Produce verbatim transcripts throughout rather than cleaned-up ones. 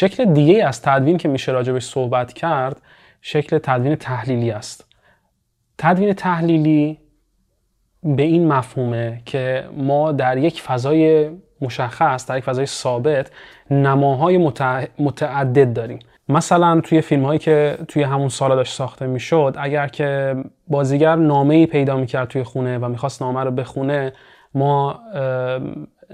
شکل دیگه از تدوین که میشه راجبش صحبت کرد شکل تدوین تحلیلی است. تدوین تحلیلی به این مفهومه که ما در یک فضای مشخص، در یک فضای ثابت، نماهای متعدد داریم. مثلا توی فیلم هایی که توی همون سالا داشت ساخته میشد، اگر که بازیگر نامه‌ای پیدا میکرد توی خونه و میخواست نامه رو بخونه، ما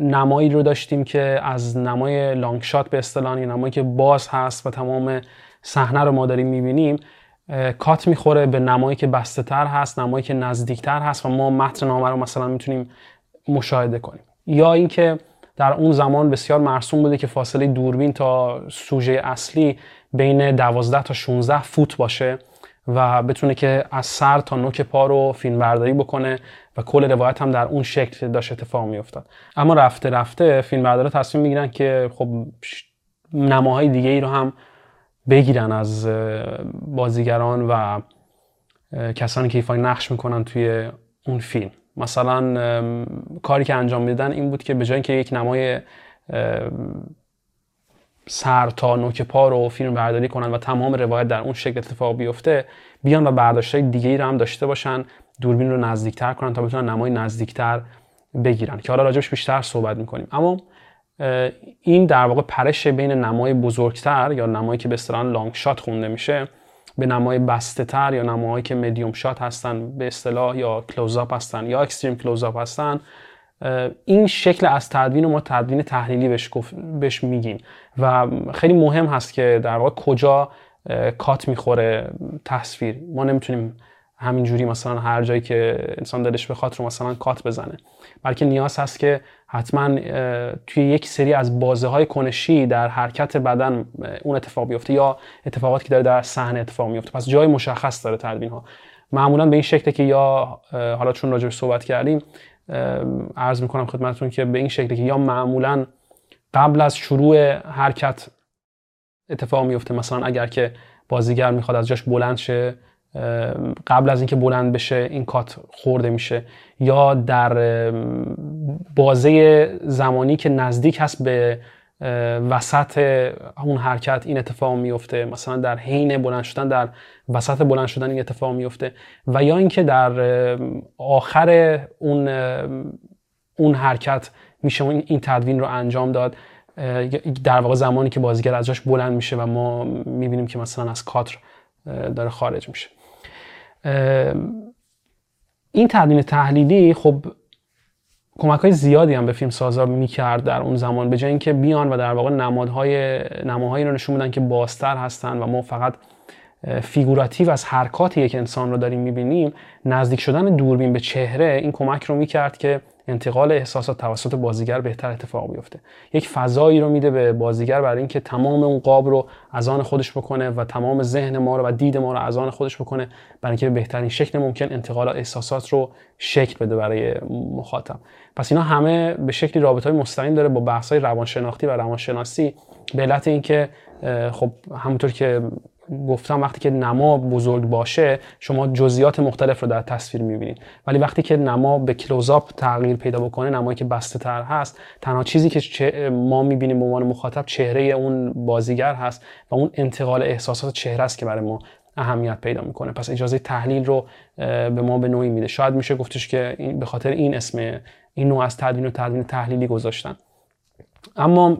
نمایی رو داشتیم که از نمای لانگ شات به اصطلاح، نمایی که باز هست و تمام صحنه رو ما داریم میبینیم، کات میخوره به نمایی که بسته تر هست، نمایی که نزدیکتر هست و ما متن نامه رو مثلا میتونیم مشاهده کنیم. یا اینکه در اون زمان بسیار مرسوم بوده که فاصله دوربین تا سوژه اصلی بین دوازده تا شانزده فوت باشه و بتونه که از سر تا نوک پا رو فیلم برداری بکنه و کل روایت هم در اون شکل داشت اتفاق میافتاد. اما رفته رفته فیلم بردارا تصمیم میگیرن که خب نماهای دیگه ای رو هم بگیرن از بازیگران و کسانی که ایفای نقش میکنن توی اون فیلم. مثلا کاری که انجام میدادن این بود که به جای اینکه یک نمای سر تا نوک پا رو فیلم برداری کنن و تمام روایت در اون شکل اتفاق بیفته، بیان و برداشتای دیگه ای رو هم داشته باشن، دوربین رو نزدیکتر کنن تا بتونن نمای نزدیکتر بگیرن که حالا راجبش بیشتر صحبت میکنیم. اما این در واقع پرش بین نمای بزرگتر یا نمایی که به اصطلاح لانگ شات خونده میشه به نمای بسته تر یا نماهایی که میدیوم شات هستن به اصطلاح، یا کلوزآپ هستن یا اکستریم کلوزآپ هستن، این شکل از تدوین ما تدوین تحلیلی بهش بهش میگیم و خیلی مهم هست که در واقع کجا کات میخوره تصویر. ما نمیتونیم همینجوری مثلا هر جایی که انسان دلش بخواد رو مثلا کات بزنه، بلکه نیاز هست که حتما توی یک سری از بازه‌های کنشی در حرکت بدن اون اتفاق بیفته یا اتفاقاتی که داره در صحنه اتفاق میفته. پس جای مشخص داره تدوین‌ها، معمولاً به این شکله که یا حالا چون راجع به صحبت کردیم عرض می‌کنم خدمتتون که به این شکله که یا معمولاً قبل از شروع حرکت اتفاق میفته، مثلا اگر که بازیگر می‌خواد از جاش بلند شه، قبل از اینکه بلند بشه این کات خورده میشه، یا در بازه زمانی که نزدیک هست به وسط اون حرکت این اتفاق میفته، مثلا در حین بلند شدن در وسط بلند شدن این اتفاق میفته، و یا اینکه در آخر اون اون حرکت میشه این تدوین رو انجام داد، در واقع زمانی که بازیگر از جاش بلند میشه و ما میبینیم که مثلا از کادر داره خارج میشه. این تدوین تحلیلی خب کمک‌های زیادی هم به فیلم سازا میکرد در اون زمان، به جای اینکه بیان و در واقع نمادهای نماهایی رو نشون بدن که بازتر هستن و ما فقط فیگوراتیو از حرکات یک انسان رو داریم میبینیم، نزدیک شدن دوربین به چهره این کمک رو میکرد که انتقال احساسات توسط بازیگر بهتر اتفاق بیفته. یک فضایی رو میده به بازیگر برای اینکه تمام اون قاب رو از آن خودش بکنه و تمام ذهن ما رو و دید ما رو از آن خودش بکنه برای اینکه به بهترین شکل ممکن انتقال احساسات رو شکل بده برای مخاطب. پس اینا همه به شکلی رابطه‌ای مستقیم داره با بحث‌های روانشناختی و روانشناسی، به علت اینکه خب همونطور که گفتم وقتی که نما بزرگ باشه شما جزئیات مختلف رو در تصویر می‌بینید، ولی وقتی که نما به کلوزآپ تغییر پیدا بکنه، نمایی که بسته تر هست، تنها چیزی که ما می‌بینیم به عنوان مخاطب چهره اون بازیگر هست و اون انتقال احساسات چهره است که برای ما اهمیت پیدا می‌کنه. پس اجازه تحلیل رو به ما به نوعی میده. شاید میشه گفتش که به خاطر این اسم این نوع از تدوین و تدوین تحلیلی گذاشتن. اما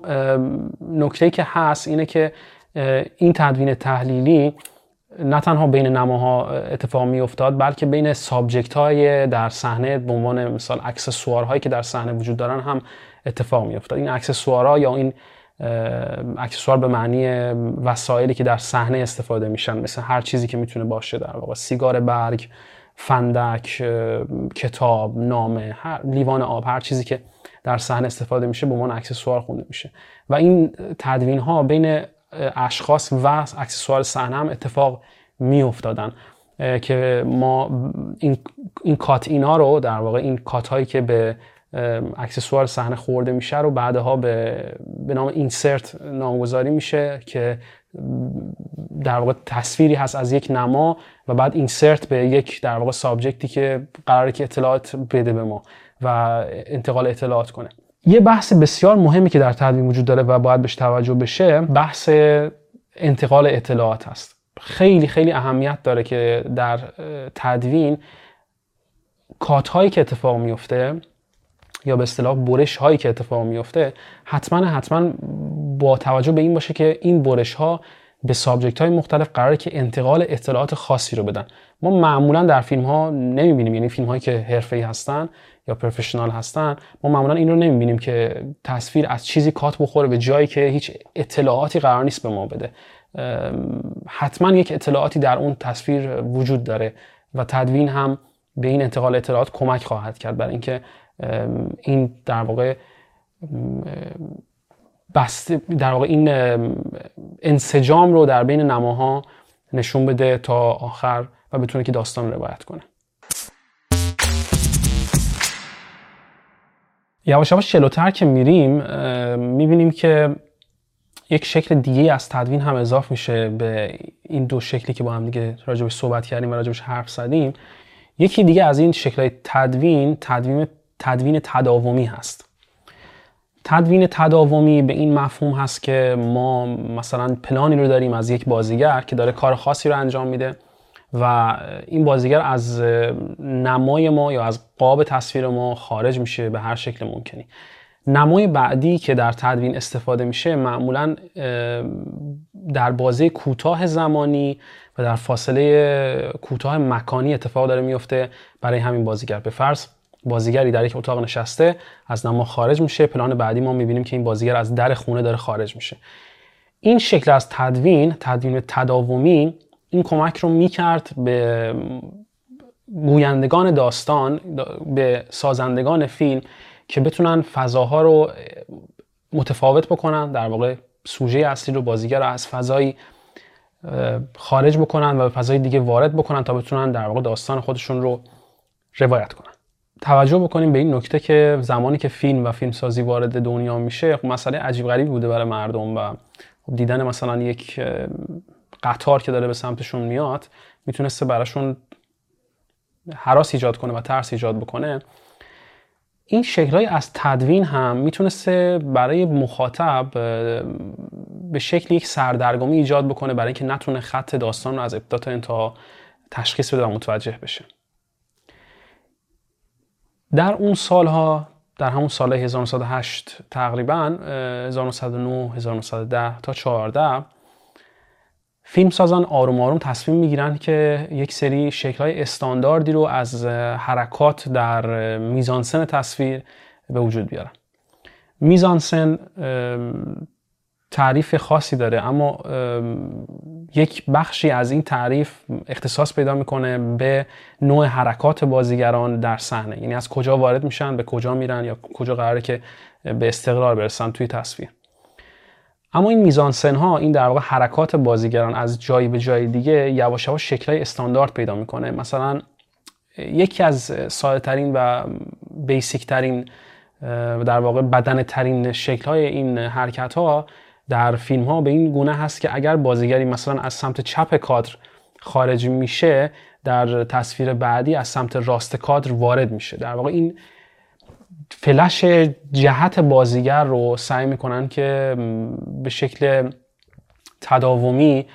نکته‌ای که هست اینه که این تدوین تحلیلی نه تنها بین نماها اتفاق می افتاد، بلکه بین سابجکت های در صحنه به عنوان مثال اکسسوارهایی که در صحنه وجود دارن هم اتفاق می افتاد. این اکسسوارها یا این اکسسوار به معنی وسایلی که در صحنه استفاده میشن، مثل هر چیزی که میتونه باشه، در واقع سیگار برگ، فندک، کتاب، نامه، لیوان آب، هر چیزی که در صحنه استفاده میشه به عنوان اکسسوار خونده میشه و این تدوین ها بین اشخاص و اکسسوار صحنه هم اتفاق می افتادن که ما این این کات اینا رو در واقع این کات هایی که به اکسسوار صحنه خورده میشه رو بعدها به به نام اینسرت نامگذاری میشه که در واقع تصویری هست از یک نما و بعد اینسرت به یک در واقع سابجکتی که قراره که اطلاعات بده به ما و انتقال اطلاعات کنه. یه بحث بسیار مهمی که در تدوین وجود داره و باید بهش توجه بشه، بحث انتقال اطلاعات است. خیلی خیلی اهمیت داره که در تدوین کات هایی که اتفاق میفته یا به اصطلاح برش هایی که اتفاق میفته حتما حتما با توجه به این باشه که این برش ها به سابجکت های مختلف قراره که انتقال اطلاعات خاصی رو بدن. ما معمولا در فیلم ها نمیبینیم، یعنی فیلم هایی که حرفه‌ای هستن یا پروفشنال هستن، ما معمولا این رو نمیبینیم که تصویر از چیزی کات بخوره به جایی که هیچ اطلاعاتی قرار نیست به ما بده. حتما یک اطلاعاتی در اون تصویر وجود داره و تدوین هم به این انتقال اطلاعات کمک خواهد کرد برای اینکه این در واقع بس در واقع این انسجام رو در بین نماها نشون بده تا آخر و بتونه که داستان رو روایت کنه. یواش یواش جلوتر که میریم میبینیم که یک شکل دیگه از تدوین هم اضافه میشه به این دو شکلی که با هم دیگه راجبش صحبت کردیم و راجبش حرف زدیم. یکی دیگه از این شکل‌های تدوین تدوین تدوین تداومی هست. تدوین تداومی به این مفهوم هست که ما مثلا پلانی رو داریم از یک بازیگر که داره کار خاصی رو انجام میده و این بازیگر از نمای ما یا از قاب تصویر ما خارج میشه به هر شکل ممکنی. نمای بعدی که در تدوین استفاده میشه معمولا در بازه کوتاه زمانی و در فاصله کوتاه مکانی اتفاق داره میفته برای همین بازیگر. به فرض بازیگری در یک اتاق نشسته، از نما خارج میشه، پلان بعدی ما میبینیم که این بازیگر از در خونه داره خارج میشه. این شکل از تدوین، تدوین تداومی، این کمک رو میکرد به گویندگان داستان، به سازندگان فیلم که بتونن فضاها رو متفاوت بکنن، در واقع سوژه اصلی رو، بازیگر رو از فضایی خارج بکنن و به فضای دیگه وارد بکنن تا بتونن در واقع داستان خودشون رو روایت کنن. توجه بکنیم به این نکته که زمانی که فیلم و فیلمسازی وارد دنیا میشه مسئله عجیب غریبی بوده برای مردم و دیدن مثلا یک قطار که داره به سمتشون میاد میتونسته براشون هراس ایجاد کنه و ترس ایجاد بکنه. این شکل‌های از تدوین هم میتونسته برای مخاطب به شکل یک سردرگمی ایجاد بکنه برای اینکه نتونه خط داستان رو از ابتدا تا انتها تشخیص بده و متوجه بشه. در اون سالها، در همون سال هزار و نهصد و هشت تقریبا، هزار و نهصد و نه، هزار و نهصد و ده تا چهارده، فیلمسازان آروم آروم تصمیم میگیرن که یک سری شکل‌های استانداردی رو از حرکات در میزانسن تصویر به وجود بیارن. میزانسن تعریف خاصی داره اما یک بخشی از این تعریف اختصاص پیدا میکنه به نوع حرکات بازیگران در صحنه، یعنی از کجا وارد میشن، به کجا میرن یا کجا قراره که به استقرار برسن توی تصویر. اما این میزانسن ها، این در واقع حرکات بازیگران از جایی به جای دیگه، یواش یواش شکل‌های استاندارد پیدا میکنه. مثلا یکی از ساده ترین و بیسیک ترین در واقع بدن ترین شکل‌های این حرکت ها در فیلم ها به این گونه هست که اگر بازیگری مثلا از سمت چپ کادر خارج میشه، در تصویر بعدی از سمت راست کادر وارد میشه. در واقع این فلش جهت بازیگر رو سعی میکنن که به شکل تداومی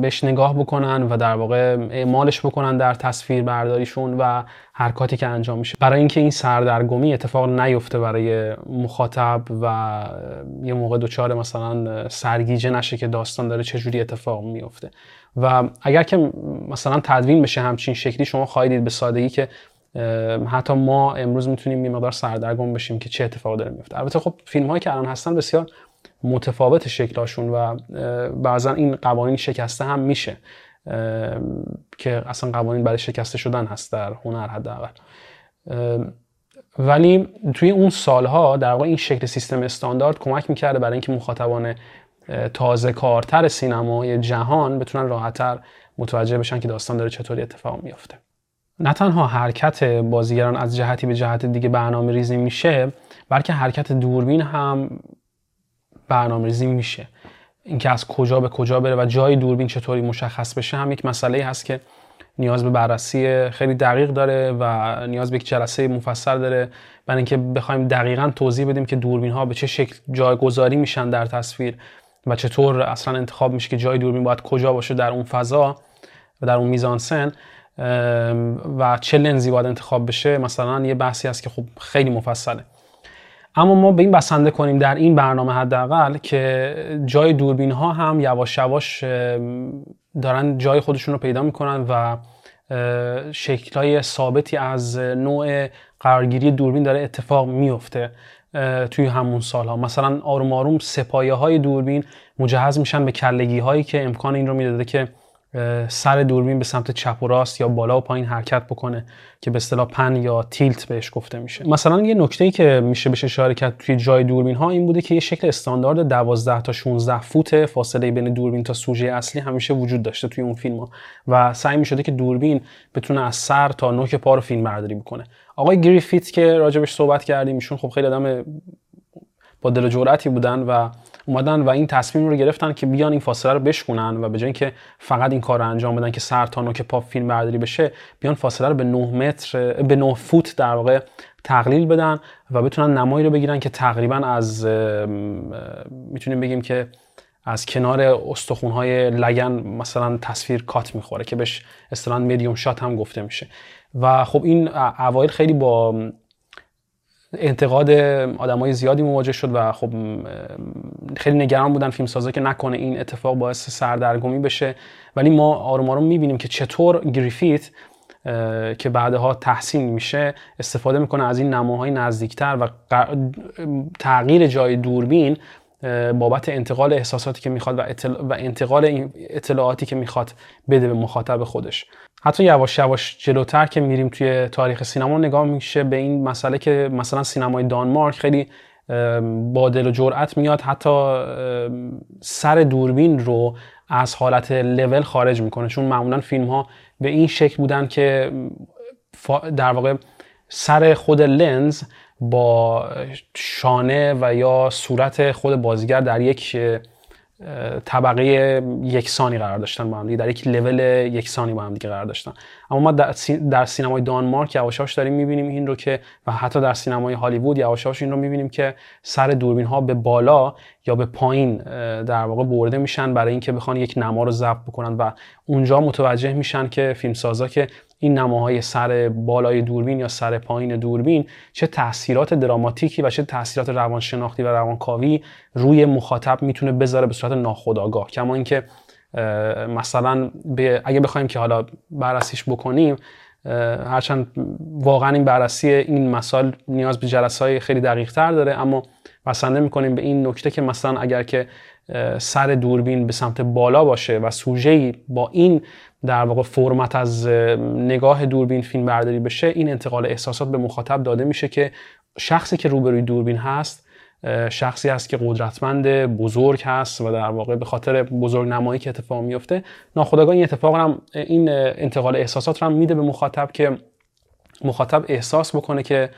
بهش نگاه بکنن و در واقع اعمالش بکنن در تصویر برداریشون و حرکاتی که انجام میشه برای اینکه این سردرگمی اتفاق نیفته برای مخاطب و یه موقع دوچار مثلا سرگیجه نشه که داستان داره چجوری اتفاق میفته. و اگر که مثلا تدوین بشه همچین شکلی، شما خواهید دید به سادگی که حتی ما امروز میتونیم یه مقدار سردرگم بشیم که چه اتفاقی داره میفته. البته خب فیلم هایی که الان هستن بسیار متفاوت شکلاشون و بعضا این قوانین شکسته هم میشه که اصلا قوانین برای شکسته شدن هست در هنر حداقل. ولی توی اون سالها در واقع این شکل سیستم استاندارد کمک میکرده برای اینکه مخاطبان تازه کارتر سینمای جهان بتونن راحت‌تر متوجه بشن که داستان داره چطوری اتفاق میفته. نه تنها حرکت بازیگران از جهتی به جهت دیگه برنامه ریزی میشه، بلکه حرکت دوربین هم برنامه ریزی میشه. اینکه از کجا به کجا بره و جای دوربین چطوری مشخص بشه هم یک مسئله هست که نیاز به بررسی خیلی دقیق داره و نیاز به یک جلسه مفصل داره برای اینکه بخوایم دقیقاً توضیح بدیم که دوربین ها به چه شکل جایگزاری میشن در تصویر و چطور اصلا انتخاب میشه که جای دوربین باید کجا باشه در اون فضا و در اون میزانسن و چه لنزی باید انتخاب بشه. مثلا یه بحثی هست که خب خیلی مفصله، اما ما به این بسنده کنیم در این برنامه حداقل که جای دوربین ها هم یواش یواش دارن جای خودشون رو پیدا میکنن و شکل‌های ثابتی از نوع قرارگیری دوربین داره اتفاق میفته توی همون سالها. مثلا آروم آروم سپایه های دوربین مجهز میشن به کلگی هایی که امکان این رو میداده که سر دوربین به سمت چپ و راست یا بالا و پایین حرکت بکنه که به اصطلاح پن یا تیلت بهش گفته میشه. مثلا یه نکته‌ای که میشه بهش اشاره کرد توی جای دوربین ها این بوده که یه شکل استاندارد دوازده تا شانزده فوت فاصله بین دوربین تا سوژه اصلی همیشه وجود داشته توی اون فیلم ها و سعی می‌شده که دوربین بتونه از سر تا نوک پا رو فیلم برداری بکنه. آقای گریفیت که راجبش صحبت کردیم، ایشون خب خیلی آدم با دل و جرأتی بودن و اومدن و این تصمیم رو گرفتن که بیان این فاصله رو بشکنن و به جای اینکه فقط این کار رو انجام بدن که سر تا نوک پا فیلم برداری بشه، بیان فاصله رو به نه متر به نه فوت در واقع تقلیل بدن و بتونن نمایی رو بگیرن که تقریبا از میتونیم بگیم که از کنار استخونهای لگن مثلا تصویر کات میخوره که بهش اصطلاحاً میدیوم شات هم گفته میشه. و خب این اوایل خیلی با انتقاد آدمای زیادی مواجه شد و خب خیلی نگران بودن فیلمسازا که نکنه این اتفاق باعث سردرگمی بشه، ولی ما آروم آروم می‌بینیم که چطور گریفیت که بعدها تحسین میشه استفاده میکنه از این نماهای نزدیکتر و تغییر جای دوربین بابت انتقال احساساتی که میخواد و, اطلاع و انتقال اطلاعاتی که میخواد بده به مخاطب خودش. حتی یواش یواش جلوتر که میریم توی تاریخ سینما نگاه میشه به این مسئله که مثلا سینمای دانمارک خیلی با دل و جرأت میاد حتی سر دوربین رو از حالت لول خارج میکنه، چون معمولا فیلم ها به این شکل بودن که در واقع سر خود لنز با شانه و یا صورت خود بازیگر در یک طبقه یکسانی قرار داشتن با هم دیگه، در یک لول یکسانی با هم دیگه قرار داشتن. اما ما در, سین... در سینمای دانمارک یواش یواش داریم می‌بینیم این رو که و حتی در سینمای هالیوود یواش یواش این رو می‌بینیم که سر دوربین‌ها به بالا یا به پایین در واقع برده میشن برای اینکه بخوان یک نما رو ضبط بکنن و اونجا متوجه میشن که فیلمسازا که این نماهای سر بالای دوربین یا سر پایین دوربین چه تاثیرات دراماتیکی و چه تاثیرات روانشناختی و روانکاوی روی مخاطب میتونه بذاره به صورت ناخودآگاه. کما اینکه مثلا به اگه بخوایم که حالا بررسیش بکنیم، هرچند واقعا این بررسی این مسائل نیاز به جلسه‌های خیلی دقیق‌تر داره، اما بسنده می‌کنیم به این نکته که مثلا اگر که سر دوربین به سمت بالا باشه و سوژه‌ای با این در واقع فرمت از نگاه دوربین فیلم برداری بشه، این انتقال احساسات به مخاطب داده میشه که شخصی که روبروی دوربین هست شخصی هست که قدرتمند بزرگ هست و در واقع به خاطر بزرگ نمایی که اتفاق میفته ناخودآگاه این اتفاق هم این انتقال احساسات رو هم میده به مخاطب که مخاطب احساس بکنه که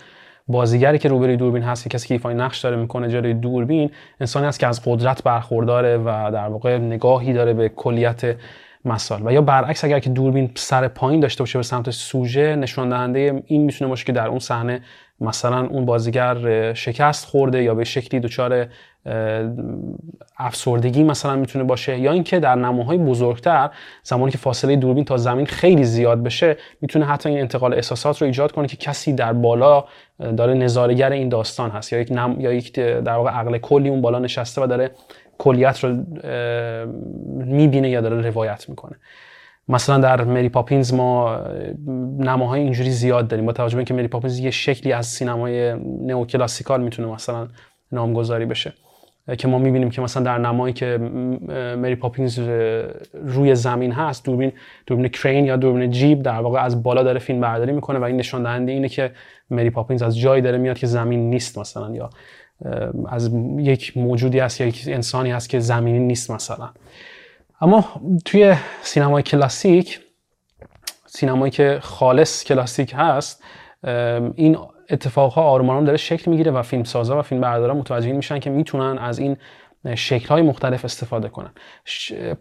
بازیگری که روبروی دوربین هست، کسی که ایفای نقش داره میکنه جلوی دوربین، انسانی هست که از قدرت برخورداره و در واقع نگاهی داره به کلیت مسائل. و یا برعکس اگر که دوربین سر پایین داشته باشه به سمت سوژه، نشون دهنده این میتونه باشه که در اون صحنه مثلا اون بازیگر شکست خورده یا به شکلی دچار افسردگی مثلا میتونه باشه، یا اینکه در نماهای بزرگتر زمانی که فاصله دوربین تا زمین خیلی زیاد بشه میتونه حتی این انتقال احساسات رو ایجاد کنه که کسی در بالا داره نظاره‌گر این داستان هست یا یک نم... یا یک در واقع عقل کلی اون بالا نشسته و داره کلیت رو میبینه یا داره روایت میکنه. مثلا در مری پاپینز ما نماهای اینجوری زیاد داریم با توجه به اینکه مری پاپینز یه شکلی از سینمای نئو کلاسیکال میتونه مثلا نامگذاری بشه که ما میبینیم که مثلا در نمایی که مری پاپینز روی زمین هست دوربین دوربین کرین یا دوربین جیب در واقع از بالا داره فیلم برداری میکنه و این نشون دهنده اینه که مری پاپینز از جایی داره میاد که زمین نیست، مثلا یا از یک موجودی هست یا یک انسانی هست که زمینی نیست مثلا. اما توی سینمای کلاسیک، سینمایی که خالص کلاسیک هست، این اتفاقها آروم آروم داره شکل میگیره و فیلمسازا و فیلمبردارا متوجه میشن که میتونن از این شکل‌های مختلف استفاده کنن.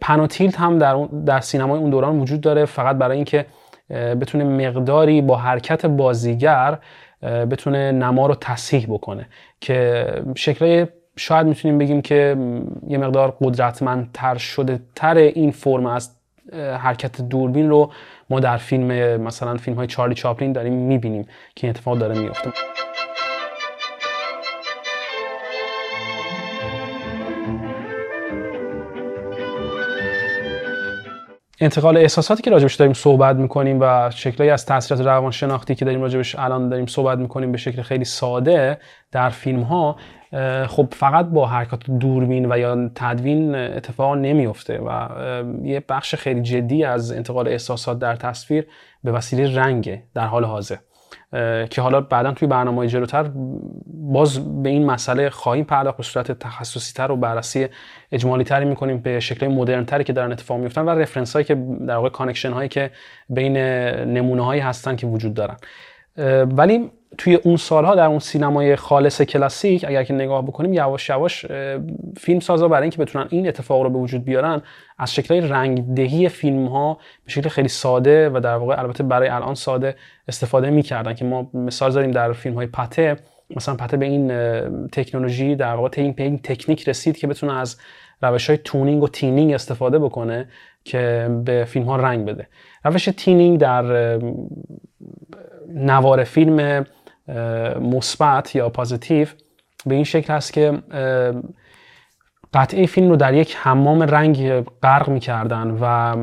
پنوتیلت هم در در سینمای اون دوران وجود داره، فقط برای اینکه بتونه مقداری با حرکت بازیگر بتونه نما رو تصحیح بکنه که شکل‌های شاید میتونیم بگیم که یه مقدار قدرتمندتر شده تر این فرم از حرکت دوربین رو ما در فیلم مثلا فیلم های چارلی چاپلین داریم میبینیم که این اتفاق داره میفته. انتقال احساساتی که راجبش داریم صحبت میکنیم و شکلهایی از تاثیرات روانشناختی که داریم راجبش الان داریم صحبت میکنیم به شکل خیلی ساده در فیلم ها، خب فقط با حرکات دوربین و یا تدوین اتفاق نمیفته و یه بخش خیلی جدی از انتقال احساسات در تصویر به وسیله رنگ در حال حاضر که حالا بعدا توی برنامه‌های جلوتر باز به این مسئله خواهیم پرداخت، به صورت تخصصی‌تر و بررسی اجمالی‌تری می‌کنیم به شکل‌های مدرن‌تری که دارن اتفاق می‌افتن و رفرنس‌هایی که در واقع کانکشن‌هایی که بین نمونه‌هایی هستن که وجود دارن. ولی توی اون سالها در اون سینمای خالص کلاسیک اگر که نگاه بکنیم، یواش یواش فیلمسازا برای اینکه بتونن این اتفاق رو به وجود بیارن از شکل‌های رنگدهی فیلم‌ها به شکل خیلی ساده و در واقع البته برای الان ساده استفاده می‌کردن که ما مثال زدیم در فیلم‌های پته. مثلا پته به این تکنولوژی در واقع به این تکنیک رسید که بتونه از روش‌های تونینگ و تینینگ استفاده بکنه که به فیلم‌ها رنگ بده. روش تینینگ در نوار فیلم مثبت یا پازیتیو به این شکل هست که قطعه فیلم رو در یک حمام رنگ غرق می‌کردن و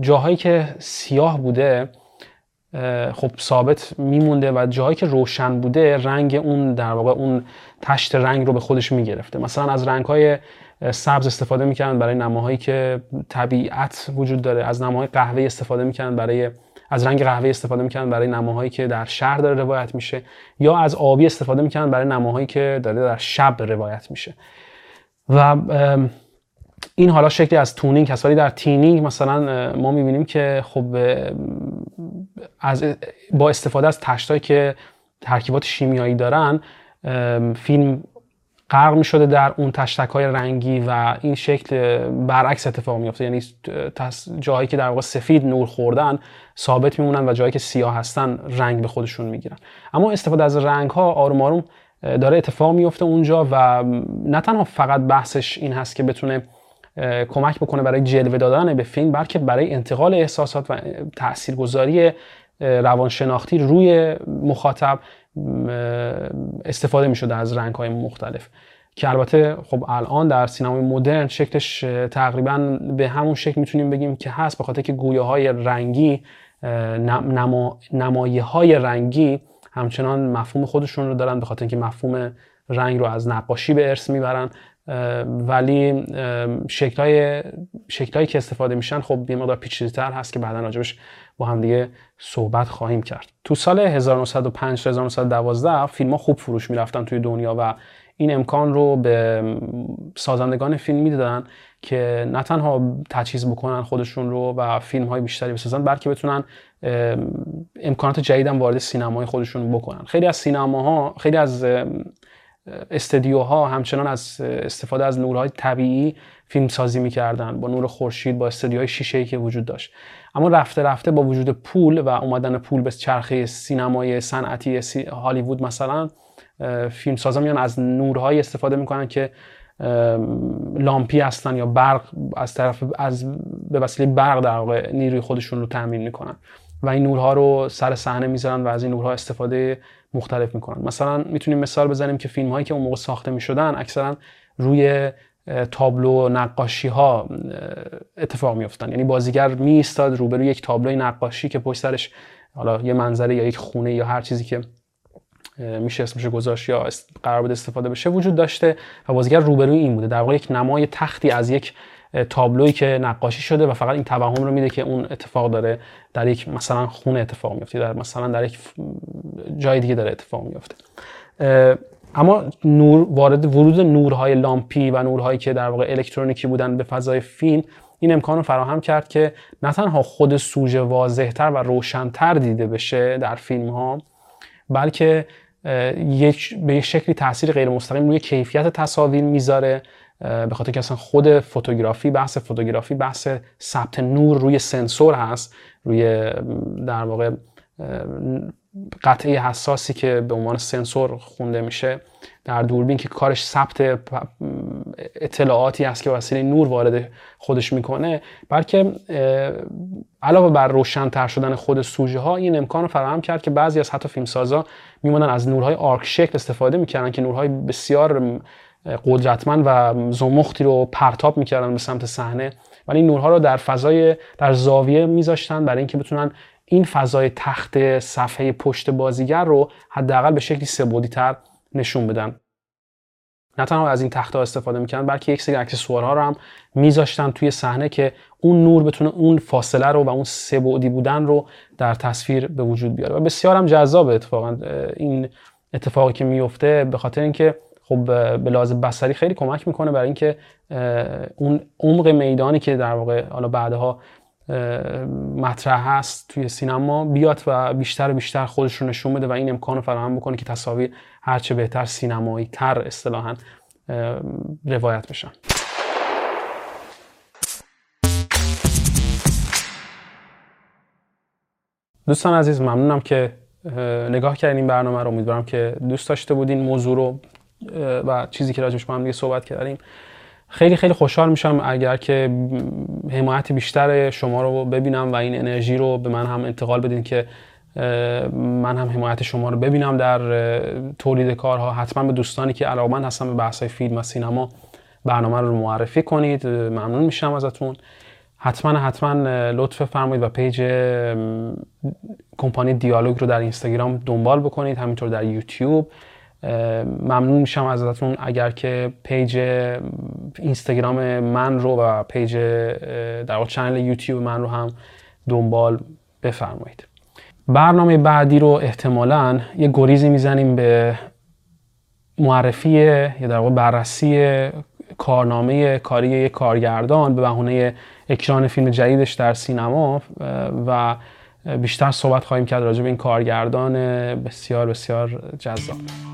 جاهایی که سیاه بوده خب ثابت میمونده و جاهایی که روشن بوده رنگ اون در واقع اون تشت رنگ رو به خودش میگرفته. مثلا از رنگ‌های سبز استفاده می‌کردن برای نماهایی که طبیعت وجود داره، از نماهای قهوه‌ای استفاده می‌کردن برای از رنگ قهوه‌ای استفاده می‌کردن برای نماهایی که در شهر داره روایت میشه، یا از آبی استفاده می‌کردن برای نماهایی که داره در شب روایت میشه. و این حالا شکلی از تونینگ هست. ولی در تینینگ مثلا ما می‌بینیم که خب از با استفاده از تشتایی که ترکیبات شیمیایی دارن فیلم غرق می‌شده در اون تشتک‌های رنگی و این شکل برعکس اتفاق می‌افته، یعنی جاهایی که در واقع سفید نور خوردن ثابت میمونن و جاهایی که سیاه هستن رنگ به خودشون میگیرن. اما استفاده از رنگ‌ها آروم آروم داره اتفاق می‌افته اونجا و نه تنها فقط بحثش این هست که بتونه کمک بکنه برای جلوه دادن به فیلم، بلکه برای انتقال احساسات و تاثیرگذاری روانشناختی روی مخاطب استفاده می شده از رنگ های مختلف که البته خب الان در سینمای مدرن شکلش تقریبا به همون شکل میتونیم بگیم که هست، به خاطر که گویاهای رنگی نما، نمایه های رنگی همچنان مفهوم خودشون رو دارن، به خاطر اینکه مفهوم رنگ رو از نقاشی به ارث میبرن، ولی شکل‌های شکل‌هایی که استفاده میشن خب یه مقدار پیچیده‌تر هست که بعداً راجبش با هم دیگه صحبت خواهیم کرد. تو سال هزار و نهصد و پنج تا هزار و نهصد و دوازده فیلم‌ها خوب فروش می‌رفتن توی دنیا و این امکان رو به سازندگان فیلم میدادن که نه تنها تجهیز بکنن خودشون رو و فیلم‌های بیشتری بسازن، بلکه بتونن امکانات جدید هم وارد سینمای خودشون بکنن. خیلی از سینماها، خیلی از استدیوها همچنان از استفاده از نورهای طبیعی فیلم سازی می‌کردن، با نور خورشید، با استدیوهای شیشه‌ای که وجود داشت. اما رفته رفته با وجود پول و اومدن پول به چرخه سینمای صنعتی هالیوود، مثلا فیلم سازا میان از نورهای استفاده می‌کنن که لامپی هستن یا برق از طرف از به وسیله برق در واقع نیروی خودشون رو تامین می‌کنن و این نورها رو سر صحنه می‌ذارن و از این نورها استفاده مختلف میکنن. مثلا میتونیم مثال بزنیم که فیلم هایی که اون موقع ساخته میشدن اکثرا روی تابلو نقاشی ها اتفاق میافتن، یعنی بازیگر می ایستاد روبروی یک تابلوی نقاشی که پشت سرش حالا یه منظره یا یک خونه یا هر چیزی که میشه اسمش گذاشت یا قرار بود استفاده بشه وجود داشته و بازیگر روبروی این بوده، در واقع یک نمای تختی از یک تابلویی که نقاشی شده و فقط این توهم رو میده که اون اتفاق داره در یک مثلا خونه اتفاق میفته، در مثلا در یک جای دیگه داره اتفاق میفته. اما نور وارد ورود نورهای لامپی و نورهایی که در واقع الکترونیکی بودن به فضای فیلم این امکان رو فراهم کرد که نه تنها خود سوژه واضح‌تر و روشن‌تر دیده بشه در فیلم‌ها، بلکه یک به یک شکلی تاثیر غیر مستقیم روی کیفیت تصاویر میذاره به خاطر که اصلا خود فوتوگرافی، بحث فوتوگرافی بحث ثبت نور روی سنسور هست، روی در واقع قطعه حساسی که به عنوان سنسور خونده میشه در دوربین، که کارش ثبت اطلاعاتی است که وسیله نور وارد خودش میکنه، بلکه علاوه بر روشن‌تر شدن خود سوژه ها این امکان رو فراهم کرد که بعضی از حتی فیلمسازا میمونن از نورهای آرک شکل استفاده میکردن که نورهای بسیار قدرتمند و زمختی رو پرتاب میکردن به سمت صحنه، ولی این نورها رو در فضای در زاویه میذاشتن برای اینکه بتونن این فضای تخت صفحه پشت بازیگر رو حداقل به شکلی سه‌بعدی‌تر نشون بدن. نه تنها از این تخت‌ها استفاده می‌کردن، بلکه یک سری اکسسوارها رو هم می‌ذاشتن توی صحنه که اون نور بتونه اون فاصله رو و اون سه‌بعدی بودن رو در تصویر به وجود بیاره. و بسیار هم جذابه اتفاقا این اتفاقی که میفته، به خاطر اینکه خب به لحاظ بصری خیلی کمک می‌کنه برای اینکه اون عمق میدانی که در واقع حالا بعدها مطرح هست توی سینما بیاد و بیشتر و بیشتر خودش رو نشون بده و این امکان رو فراهم بکنه که تصاویر هرچه بهتر سینمایی تر اصطلاحاً روایت بشن. دوستان عزیز، ممنونم که نگاه کردین این برنامه رو. امیدوارم که دوست داشته بودین موضوع رو و چیزی که راجعش با هم دیگه صحبت کردیم. خیلی خیلی خوشحال میشم اگر که حمایت بیشتر شما رو ببینم و این انرژی رو به من هم انتقال بدین که من هم حمایت شما رو ببینم در تولید کارها. حتما به دوستانی که علاقه‌مند هستن به بحث‌های فیلم و سینما برنامه رو معرفی کنید. ممنون میشم ازتون. حتما حتما لطف فرمایید و پیج کمپانی دیالوگ رو در اینستاگرام دنبال بکنید، همینطور در یوتیوب. ممنون میشم ازتون اگر که پیج اینستاگرام من رو و پیج در واقع چنل یوتیوب من رو هم دنبال بفرمایید. برنامه بعدی رو احتمالاً یه گریزی میزنیم به معرفی یا در واقع بررسی کارنامه کاری یک کارگردان به بهونه اکران فیلم جدیدش در سینما و بیشتر صحبت خواهیم کرد راجع به این کارگردان بسیار بسیار جذاب.